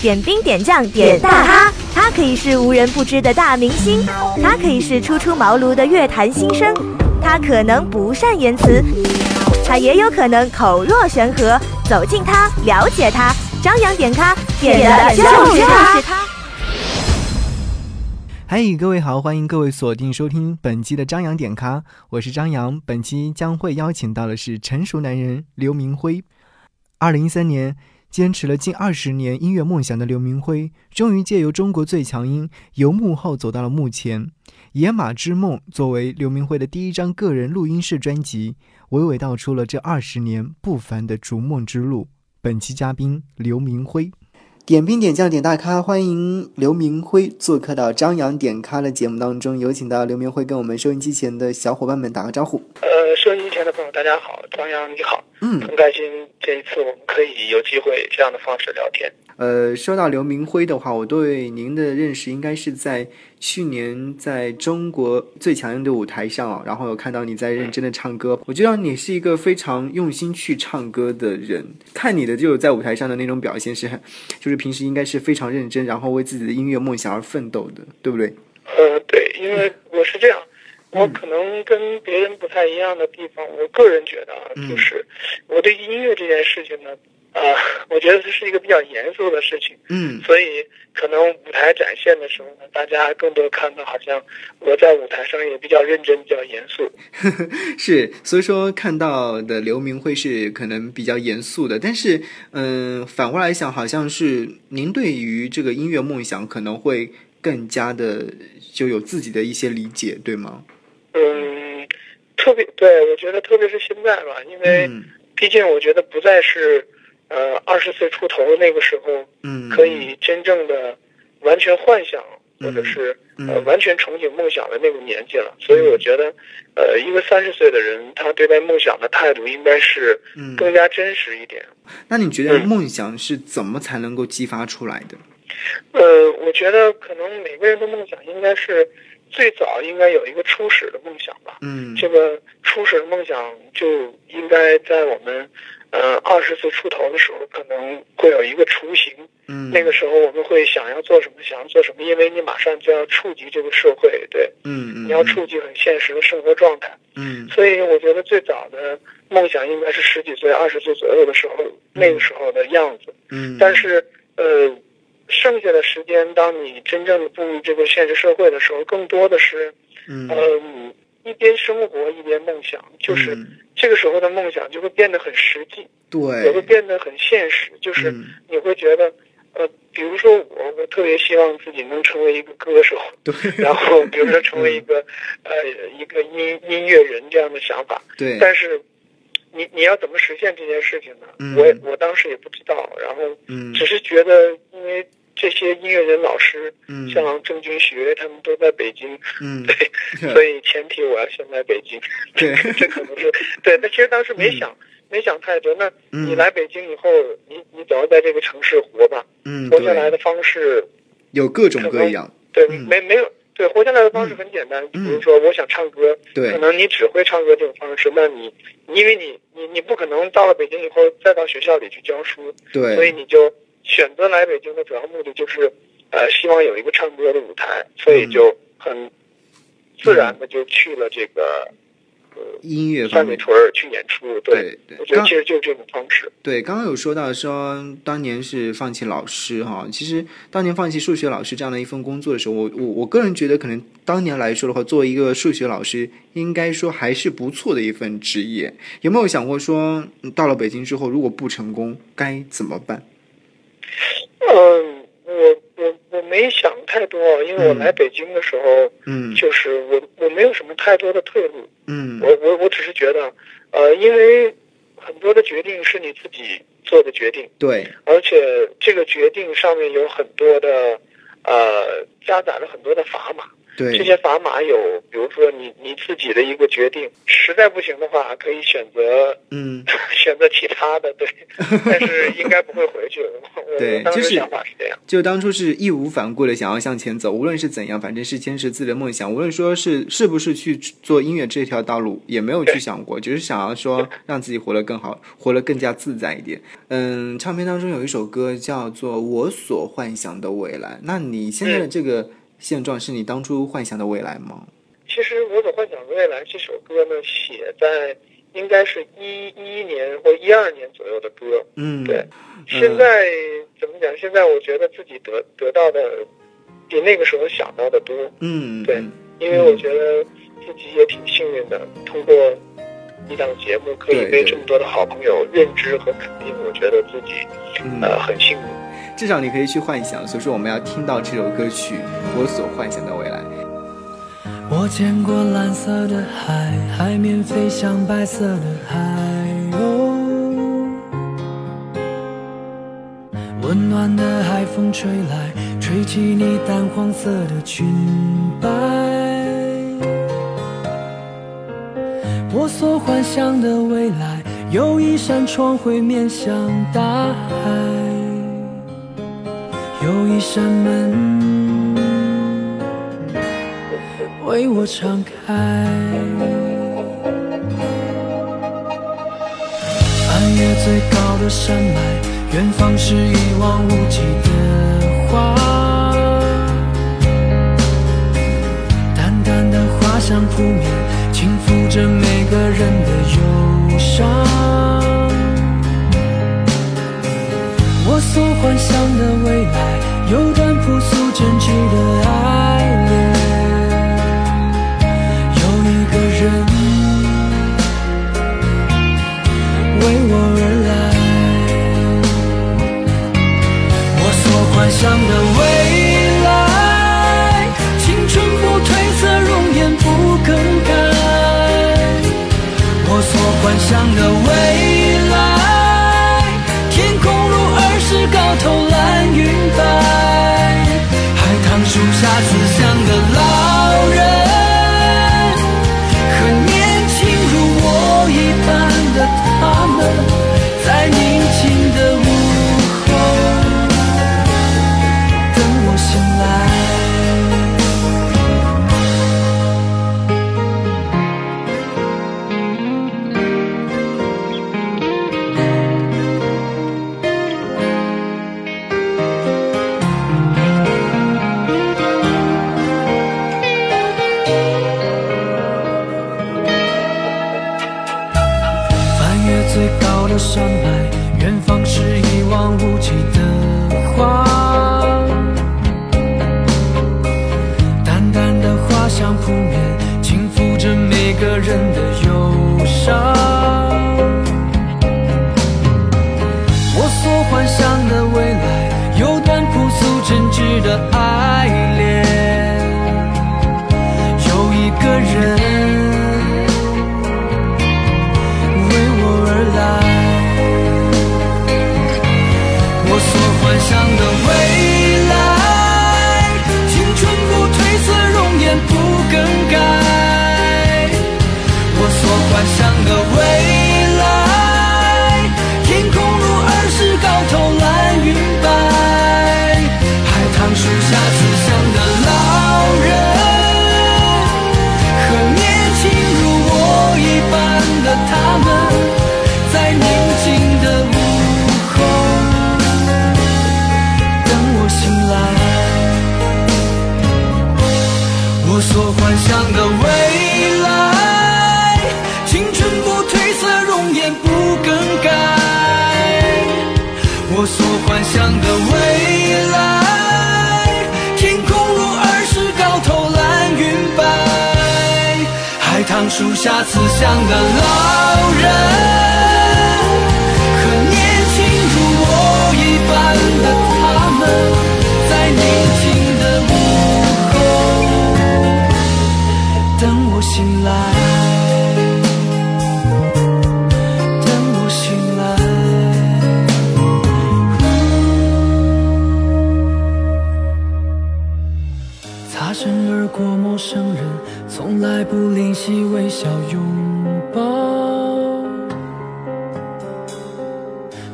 点兵点将点大咖，他可以是无人不知的大明星，他可以是初出茅庐的乐坛新生，他可能不善言辞，他也有可能口若悬河。走近他，了解他，张扬点咖，点的就是他。嗨，各位好，欢迎各位锁定收听本期的张扬点咖，我是张扬。本期将会邀请到的是成熟男人刘明辉。2013年，坚持了近20年音乐梦想的刘明辉，终于借由中国最强音由幕后走到了幕前。野马之梦作为刘明辉的第一张个人录音室专辑，娓娓道出了这20年不凡的逐梦之路。本期嘉宾刘明辉。点兵点将点大咖，欢迎刘明辉做客到张扬点咖的节目当中。有请到刘明辉跟我们收音机前的小伙伴们打个招呼。收音机前的朋友大家好，张扬你好，很开心这一次我们可以有机会这样的方式聊天。说到刘明辉的话，我对您的认识应该是在去年在中国最强音的舞台上，然后有看到你在认真的唱歌，我觉得你是一个非常用心去唱歌的人，看你的就是在舞台上的那种表现是，就是平时应该是非常认真，然后为自己的音乐梦想而奋斗的，对不对？对，因为我是这样，我可能跟别人不太一样的地方，我个人觉得就是我对音乐这件事情呢我觉得这是一个比较严肃的事情，所以可能舞台展现的时候呢，大家更多看到好像我在舞台上也比较认真比较严肃。是，所以说看到的刘明辉是可能比较严肃的，但是反过来想，好像是您对于这个音乐梦想可能会更加的就有自己的一些理解，对吗？特别对，我觉得特别是现在吧，因为毕竟我觉得不再是20岁出头那个时候，可以真正的完全幻想，或者是完全憧憬梦想的那个年纪了。所以我觉得，一个30岁的人，他对待梦想的态度应该是更加真实一点。那你觉得梦想是怎么才能够激发出来的？我觉得可能每个人的梦想应该是最早应该有一个初始的梦想吧。这个初始的梦想就应该在我们20岁出头的时候可能会有一个雏形，那个时候我们会想要做什么，想要做什么，因为你马上就要触及这个社会，对，你要触及很现实的生活状态，所以我觉得最早的梦想应该是10几岁、20岁左右的时候，那个时候的样子，但是剩下的时间，当你真正的步入这个现实社会的时候，更多的是，一边生活一边梦想，就是这个时候的梦想就会变得很实际，对，也会变得很现实。就是你会觉得，比如说我特别希望自己能成为一个歌手，对，然后比如说成为一个一个音乐人这样的想法，对。但是你要怎么实现这件事情呢？我当时也不知道，然后只是觉得因为这些音乐人老师，像郑钧学他们都在北京，对，所以前提我要先来北京，对，这可能是对。但其实当时没想太多。那你来北京以后，你总要在这个城市活吧，活下来的方式有各种各样，对，没有。对，活下来的方式很简单，比如说我想唱歌，可能你只会唱歌这种方式，那你因为你不可能到了北京以后再到学校里去教书，对，所以你就选择来北京的主要目的就是，希望有一个唱歌的舞台，所以就很自然的就去了这个。音乐范围屯去演出， 对，我觉得其实就是这种方式。对，刚刚有说到说当年是放弃老师哈，其实当年放弃数学老师这样的一份工作的时候，我个人觉得可能当年来说的话，作为一个数学老师应该说还是不错的一份职业。有没有想过说到了北京之后如果不成功该怎么办？我没想太多，因为我来北京的时候，就是我没有什么太多的退路，我只是觉得，因为很多的决定是你自己做的决定，对，而且这个决定上面有很多的，夹杂了很多的砝码，对，这些砝码有，比如说你自己的一个决定，实在不行的话可以选择选择其他的，对，但是应该不会回去了。对，当时想法是这样，就当初是义无反顾的想要向前走，无论是怎样，反正是坚持自己的梦想，无论说是不是去做音乐这条道路也没有去想过，只是想要说让自己活得更好，活得更加自在一点。唱片当中有一首歌叫做《我所幻想的未来》，那你现在的这个现状是你当初幻想的未来吗？其实我所幻想的未来这首歌呢，写在应该是11年或12年左右的歌。对。现在怎么讲，现在我觉得自己得到的比那个时候想到的多。对，因为我觉得自己也挺幸运的，通过一档节目可以被这么多的好朋友认知和肯定，我觉得自己很幸运。至少你可以去幻想，所以说我们要听到这首歌曲《我所幻想的未来》。我见过蓝色的海，海面飞向白色的海鸥，温暖的海风吹来，吹起你淡黄色的裙摆。我所幻想的未来，有一扇窗会面向大海，有一扇门为我敞开。翻越最高的山脉，远方是一望无际的花，淡淡的花香扑面，轻抚着每个人的忧伤。我所幻想的未来，有段朴素真挚的爱恋，有一个人为我而来。我所幻想的未来，青春不褪色，容颜不更改。我所幻想的未来，是高头蓝云白，海棠树下慈祥的老人和年轻如我一般的他们，在宁静的午后等我醒山脉，远方是一望无际的花，淡淡的花香扑面，轻抚着每个人的忧伤。我所幻想的未来，有段朴素真挚的爱恋，有一个人幻想的未来，青春不褪色，容颜不更改。我所幻想的未来，天空如儿时高头蓝云白，海棠树下慈祥的老人和年轻如我一般的他们，在宁静的我所幻想的未来，青春不褪色，容颜不更改。我所幻想的未来，天空如儿时高头蓝云白，海棠树下慈祥的老人和年轻如我一般的他们，在宁静醒来，等我醒来，擦身而过。过陌生人，从来不吝惜微笑拥抱。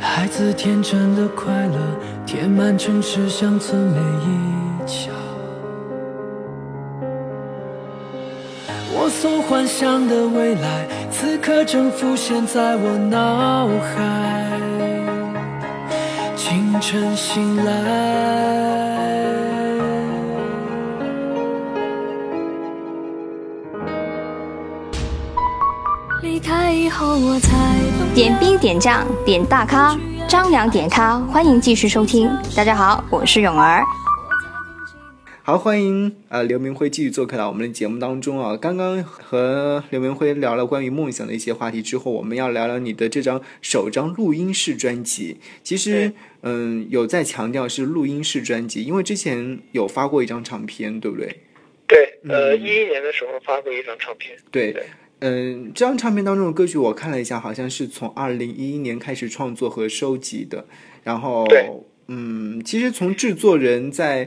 孩子天真的快乐，填满城市乡村每一角。我所幻想的未来，此刻正浮现在我脑海。清晨醒来，离开以后我才懂。点兵点将点大咖，张良点咖，欢迎继续收听。大家好，我是泳儿。好，欢迎刘明辉继续做客到我们的节目当中啊。刚刚和刘明辉聊了关于梦想的一些话题之后，我们要聊聊你的这张首张录音室专辑。其实有在强调是录音室专辑，因为之前有发过一张唱片，对不对？对，2011年的时候发过一张唱片。对。对，这张唱片当中的歌曲我看了一下，好像是从2011年开始创作和收集的。然后，其实从制作人在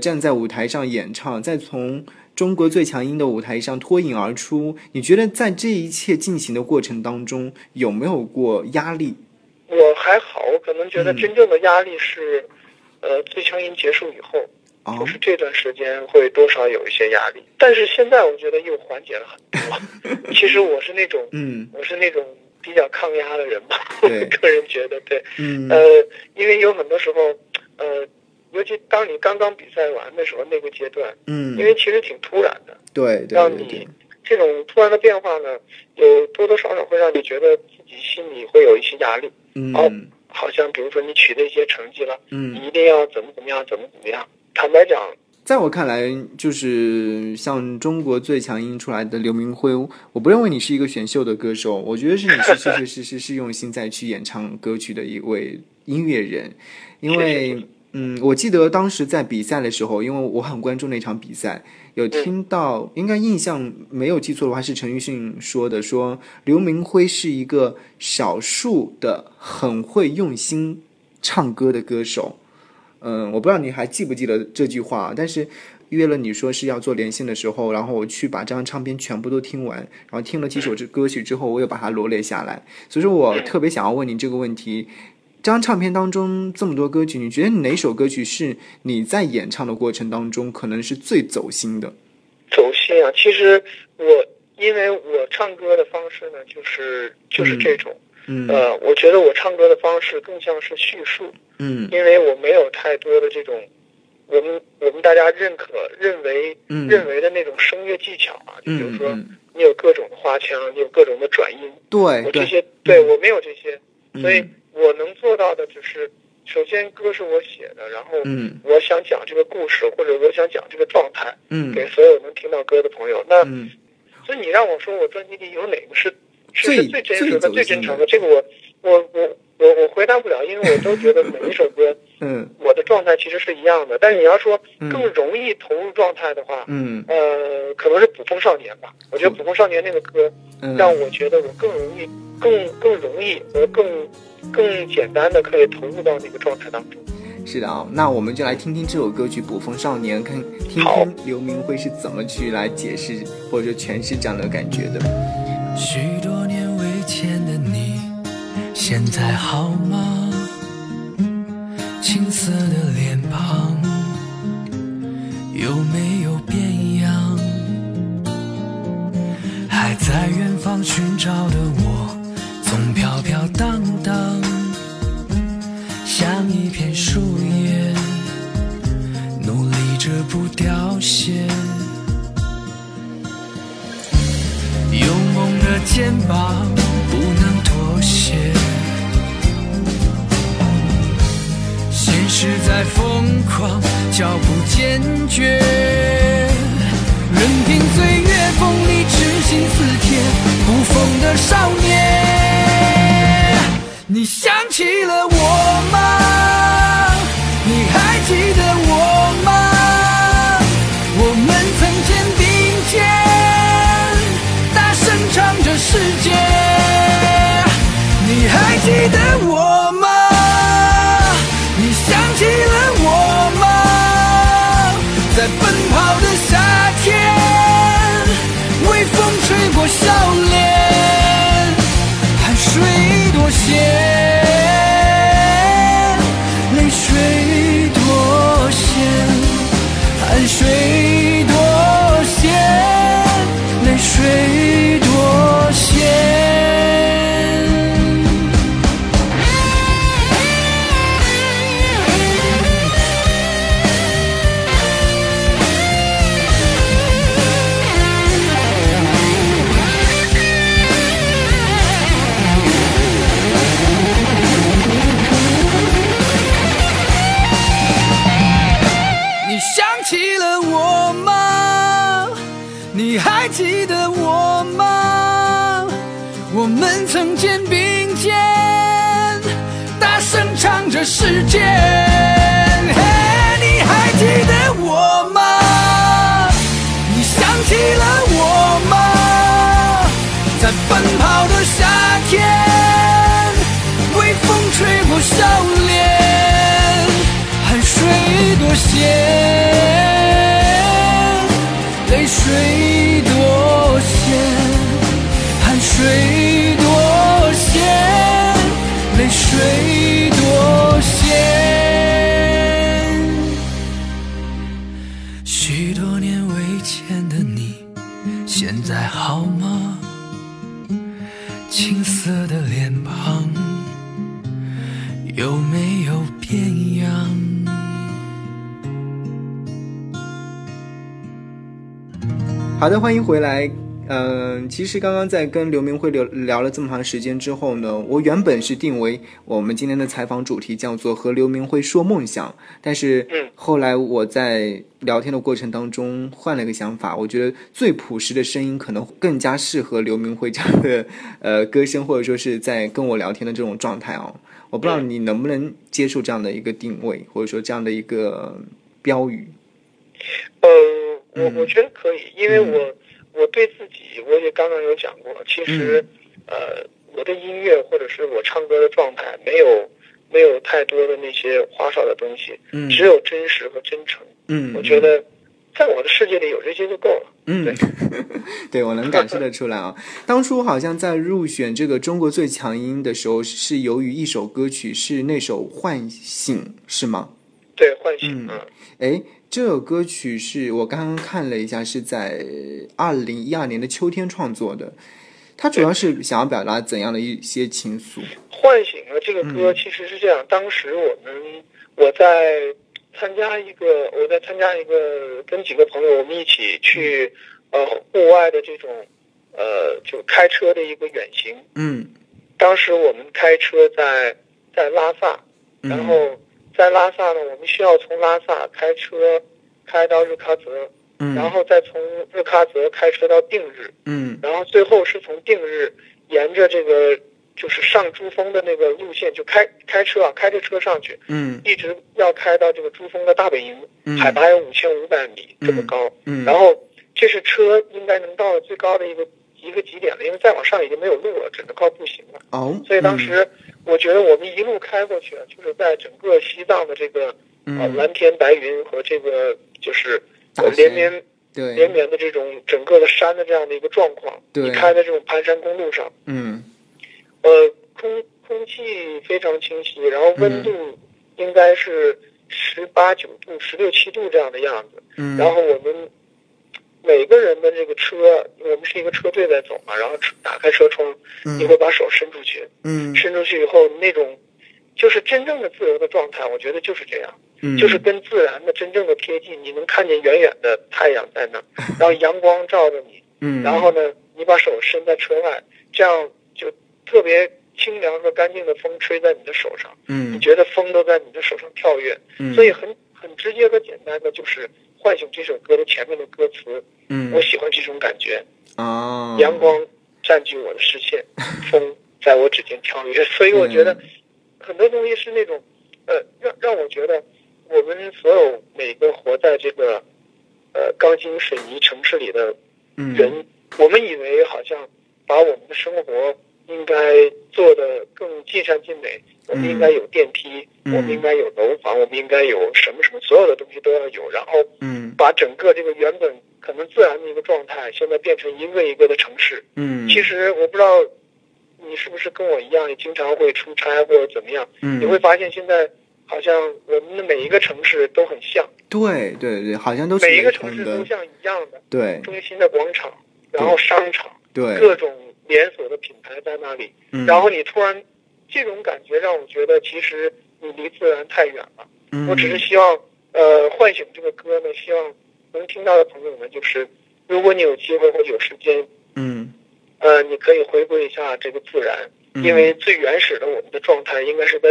站在舞台上演唱，再从中国最强音的舞台上脱颖而出，你觉得在这一切进行的过程当中有没有过压力？我还好，我可能觉得真正的压力是，最强音结束以后。就是这段时间会多少有一些压力，但是现在我觉得又缓解了很多。其实我是那种比较抗压的人吧，我个人觉得对。因为有很多时候，尤其当你刚刚比赛完的时候那个阶段，因为其实挺突然的，对，让你这种突然的变化呢，有多多少少会让你觉得自己心里会有一些压力。好像比如说你取得一些成绩了，你一定要怎么样。坦白讲，在我看来，就是像中国最强音出来的刘明辉，我不认为你是一个选秀的歌手，我觉得是你是用心在去演唱歌曲的一位音乐人。因为我记得当时在比赛的时候，因为我很关注那场比赛，有听到应该印象没有记错的话是陈奕迅说的，说刘明辉是一个少数的很会用心唱歌的歌手。我不知道你还记不记得这句话，但是约了你说是要做连线的时候，然后我去把这张唱片全部都听完，然后听了几首歌曲之后，我又把它罗列下来。所以说我特别想要问你这个问题，这张唱片当中这么多歌曲，你觉得哪首歌曲是你在演唱的过程当中可能是最走心的？走心啊，其实因为我唱歌的方式呢，就是这种。我觉得我唱歌的方式更像是叙述，因为我没有太多的这种我们大家认为的那种声乐技巧啊，就比如说你有各种的花腔，你有各种的转音，我没有这些，所以我能做到的就是首先歌是我写的，然后我想讲这个故事，或者我想讲这个状态，给所有能听到歌的朋友。那所以你让我说我专辑里有哪个是最真实的、最真诚的，这个我回答不了，因为我都觉得每一首歌，我的状态其实是一样的。但是你要说更容易投入状态的话，可能是《捕风少年》吧。我觉得《捕风少年》那个歌，让我觉得我更容易和更简单的可以投入到那个状态当中。是的啊，那我们就来听听这首歌曲《捕风少年》，看听听刘明辉是怎么去来解释或者说诠释这样的感觉的。许多年未见的你现在好吗？青涩的脸庞有没有变样？还在远方寻找的我总飘飘荡荡，像一片树叶努力着不凋谢，有梦的肩膀不能妥协，现实在疯狂，脚步坚决，任凭岁月锋利执行撕铁，捕风的少年，你想起了我吗？你还记得我吗？我们曾肩并肩唱着世界，你还记得我吗？你想起了我吗？在奔跑好的夏天，微风吹过笑脸，汗水多咸，泪水多咸，汗水多咸，泪水多咸。你还记得我吗？我们曾肩并肩，大声唱着时间。你还记得我吗？你想起了我吗？在奔跑的夏天，微风吹过笑脸，汗水多咸。泪水多咸，汗水多咸，泪水多咸。许多年未见的你，现在好吗？青涩的脸庞，有没有变样？好的，欢迎回来。其实刚刚在跟刘明慧聊了这么长时间之后呢，我原本是定为我们今天的采访主题叫做和刘明慧说梦想，但是后来我在聊天的过程当中换了一个想法，我觉得最朴实的声音可能更加适合刘明慧这样的歌声，或者说是在跟我聊天的这种状态哦。我不知道你能不能接受这样的一个定位，或者说这样的一个标语。我觉得可以，因为我对自己，我也刚刚有讲过，其实我的音乐或者是我唱歌的状态没有太多的那些花哨的东西，只有真实和真诚。我觉得在我的世界里有这些就够了。对对，我能感受得出来啊。当初好像在入选这个中国最强音的时候，是由于一首歌曲，是那首《唤醒》是吗？对，《唤醒》这首歌曲是我刚刚看了一下，是在2012年的秋天创作的。它主要是想要表达怎样的一些情愫？唤醒了这个歌其实是这样，当时我在参加一个跟几个朋友我们一起去户外的这种就开车的一个远行。当时我们开车在拉萨，然后。在拉萨呢，我们需要从拉萨开车开到日喀则，然后再从日喀则开车到定日，然后最后是从定日沿着这个就是上珠峰的那个路线就开着车上去，一直要开到这个珠峰的大本营，海拔有5500米这么高，然后这是车应该能到最高的一个极点了，因为再往上已经没有路了，只能靠步行了。所以当时我觉得我们一路开过去，就是在整个西藏的这个蓝天白云和这个就是连绵的这种整个的山的这样的一个状况，你开在这种盘山公路上，空气非常清晰，然后温度应该是18、9度、16、7度这样的样子，然后我们。每个人的这个车，我们是一个车队在走嘛，然后打开车窗，你会把手伸出去，伸出去以后那种，就是真正的自由的状态，我觉得就是这样，就是跟自然的真正的贴近，你能看见远远的太阳在那，然后阳光照着你，然后呢，你把手伸在车外，这样就特别清凉和干净的风吹在你的手上，你觉得风都在你的手上跳跃，所以很直接和简单的就是。唤醒这首歌的前面的歌词，我喜欢这种感觉。阳光占据我的视线，风在我指尖跳跃，所以我觉得很多东西是那种，让我觉得我们所有每个活在这个钢筋水泥城市里的人，我们以为好像把我们的生活应该做得更尽善尽美，我们应该有电梯，我们应该有楼房，我们应应该有什么什么，所有的东西都要有，然后把整个这个原本可能自然的一个状态，现在变成一个一个的城市。其实我不知道你是不是跟我一样，也经常会出差或者怎么样，你会发现现在好像我们的每一个城市都很像。对对对，好像都是每一个城市都像一样的。对，中心的广场，然后商场，对，各种连锁的品牌在那里。然后你突然这种感觉让我觉得，其实你离自然太远了。我只是希望，唤醒这个歌呢，希望能听到的朋友们就是，如果你有机会或有时间，你可以回归一下这个自然，因为最原始的我们的状态应该是在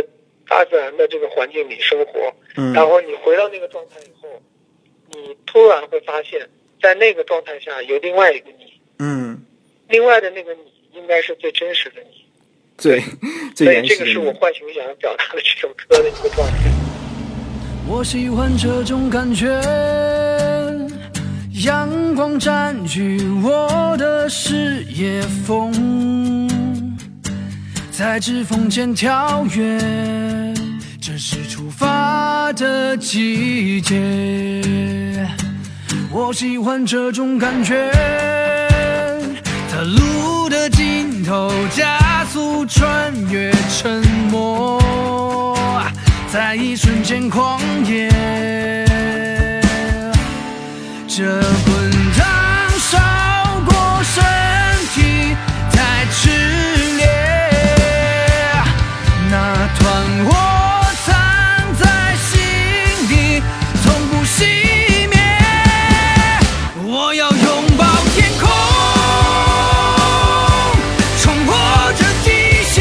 大自然的这个环境里生活。然后你回到那个状态以后，你突然会发现，在那个状态下有另外一个你。另外的那个你应该是最真实的你。最原始的你。所以这个是我唤醒想要表达的这首歌的一个状态。我喜欢这种感觉，阳光占据我的视野，风在指缝间跳跃，这是出发的季节。我喜欢这种感觉，在路的尽头加速穿越沉默，在一瞬间狂野，这滚烫烧过身体，太迟。那团火藏在心底，从不熄灭。我要拥抱天空，冲破这底线，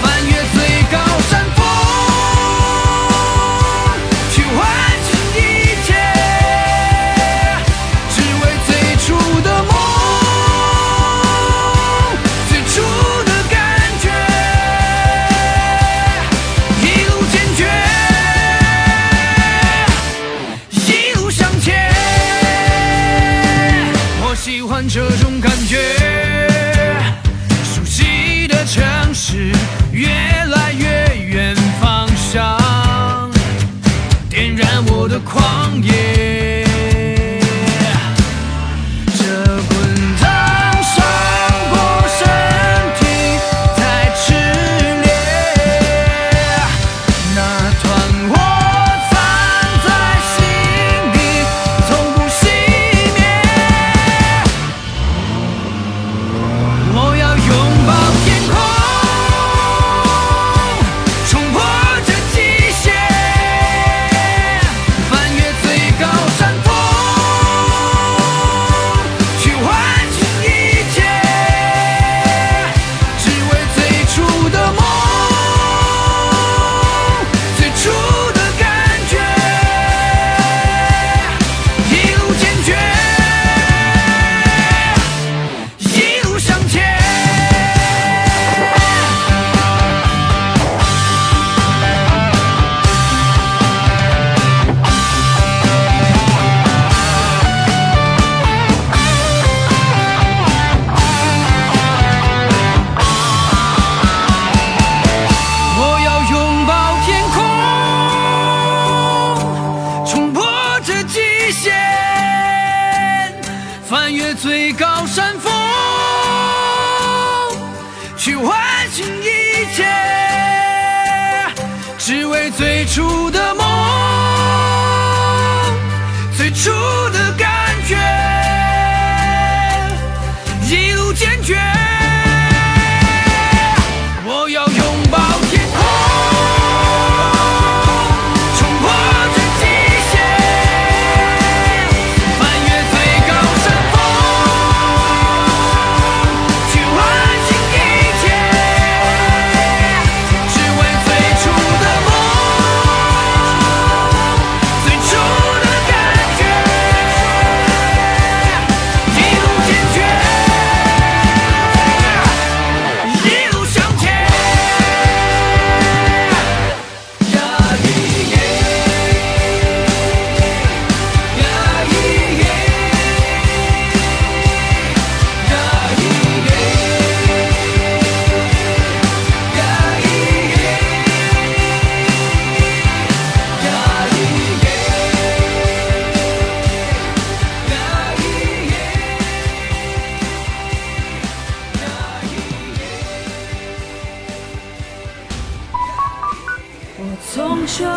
翻越最高山峰，去完成一切，只为最初的梦，最初的这种感觉。熟悉的城市越来越远方向，点燃我的狂野，这滚烫烧过身体，太炽烈，那团火藏在心底，从不熄灭。我要拥抱天空，冲破这极限，翻越最高山峰，去完成一切，只为最初的梦，最初的感觉，一路坚决，一路向前。我要拥抱天空，冲破这极限，翻越最高山峰，去唤醒一切，只为最初的梦，最初的感觉，一路坚决。我要拥抱天空，冲破这极限，翻越最高山峰，去完成一切，只为最初的梦，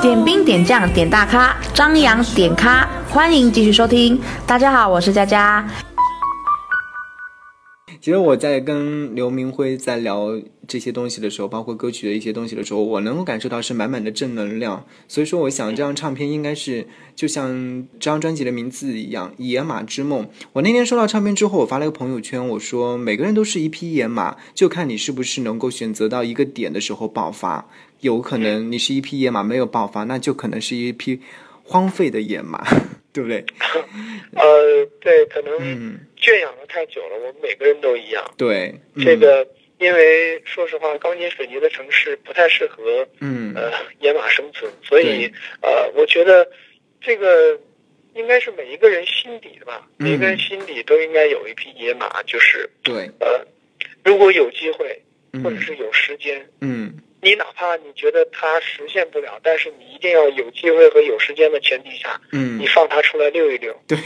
点兵点将点大咖，张扬点咖，欢迎继续收听。大家好，我是佳佳。其实我在跟刘明辉在聊这些东西的时候，包括歌曲的一些东西的时候，我能够感受到是满满的正能量。所以说我想这张唱片应该是就像这张专辑的名字一样，野马之梦。我那天收到唱片之后，我发了个朋友圈，我说每个人都是一匹野马，就看你是不是能够选择到一个点的时候爆发。有可能你是一匹野马没有爆发，那就可能是一匹荒废的野马，对不对？对，可能圈养了太久了，我们每个人都一样。对，这个因为说实话，钢筋水泥的城市不太适合野马生存，所以我觉得这个应该是每一个人心底的吧，每个人心底都应该有一匹野马，就是对，如果有机会或者是有时间，你哪怕你觉得它实现不了，但是你一定要有机会和有时间的前提下，你放它出来溜一溜。对，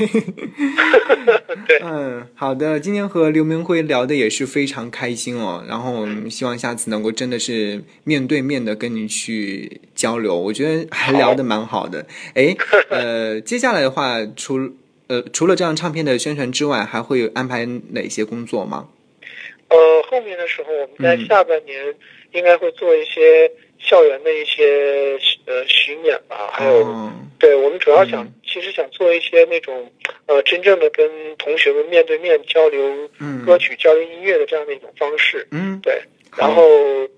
对，好的。今天和刘明辉聊的也是非常开心哦，然后我们希望下次能够真的是面对面的跟你去交流，我觉得还聊得蛮好的。哎，接下来的话，除了这张唱片的宣传之外，还会有安排哪些工作吗？后面的时候，我们在下半年应该会做一些校园的一些巡演吧，还有，对，我们主要其实想做一些那种真正的跟同学们面对面交流歌曲、交流音乐的这样的一种方式。对。然后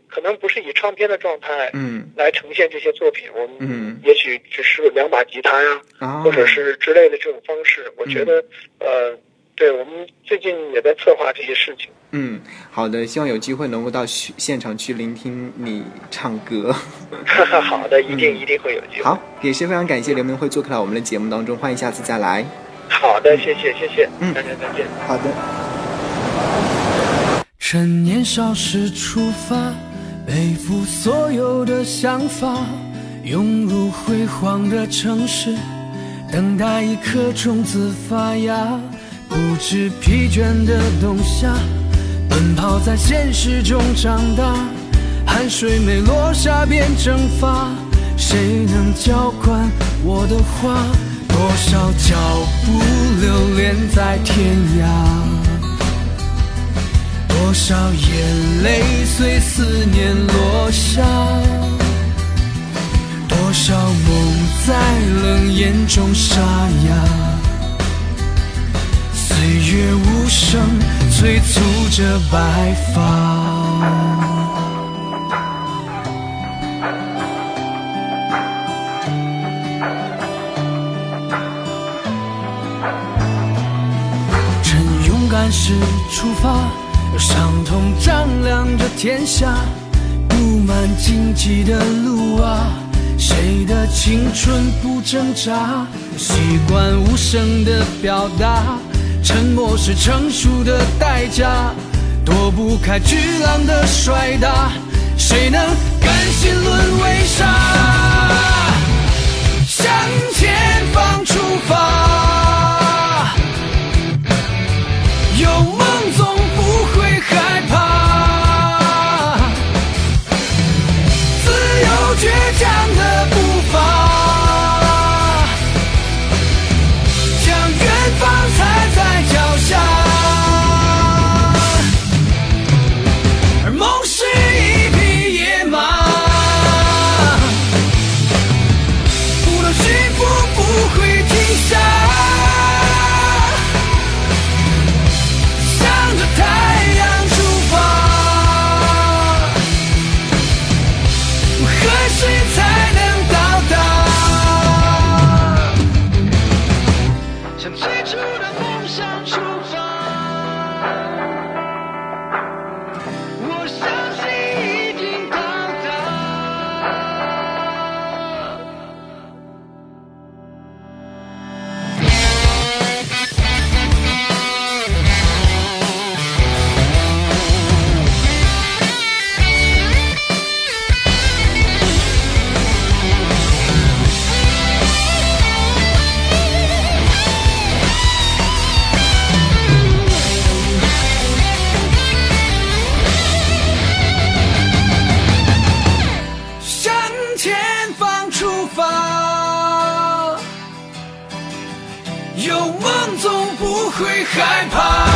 可能不是以唱片的状态来呈现这些作品，我们也许只是两把吉他呀，或者是之类的这种方式。我觉得对，我们最近也在策划这些事情。好的，希望有机会能够到现场去聆听你唱歌。好的，一定会有机会。好，也是非常感谢刘明辉做客到我们的节目当中，欢迎下次再来。好的，谢谢，大家再见。好的。趁年少时出发，背负所有的想法，涌入辉煌的城市，等待一颗种子发芽。不知疲倦的冬夏，奔跑在现实中长大，汗水没落下便蒸发，谁能浇灌我的花？多少脚步流连在天涯，多少眼泪随思念落下，多少梦在冷眼中沙哑，岁月无声催促着白发。趁勇敢时出发，伤痛丈量着天下，布满荆棘的路啊，谁的青春不挣扎？习惯无声的表达，沉默是成熟的代价，躲不开巨浪的摔打，谁能甘心沦为沙？向前方出发，有梦总不会害怕，自由倔强的步伐，而梦是一匹野马，发，有梦总不会害怕。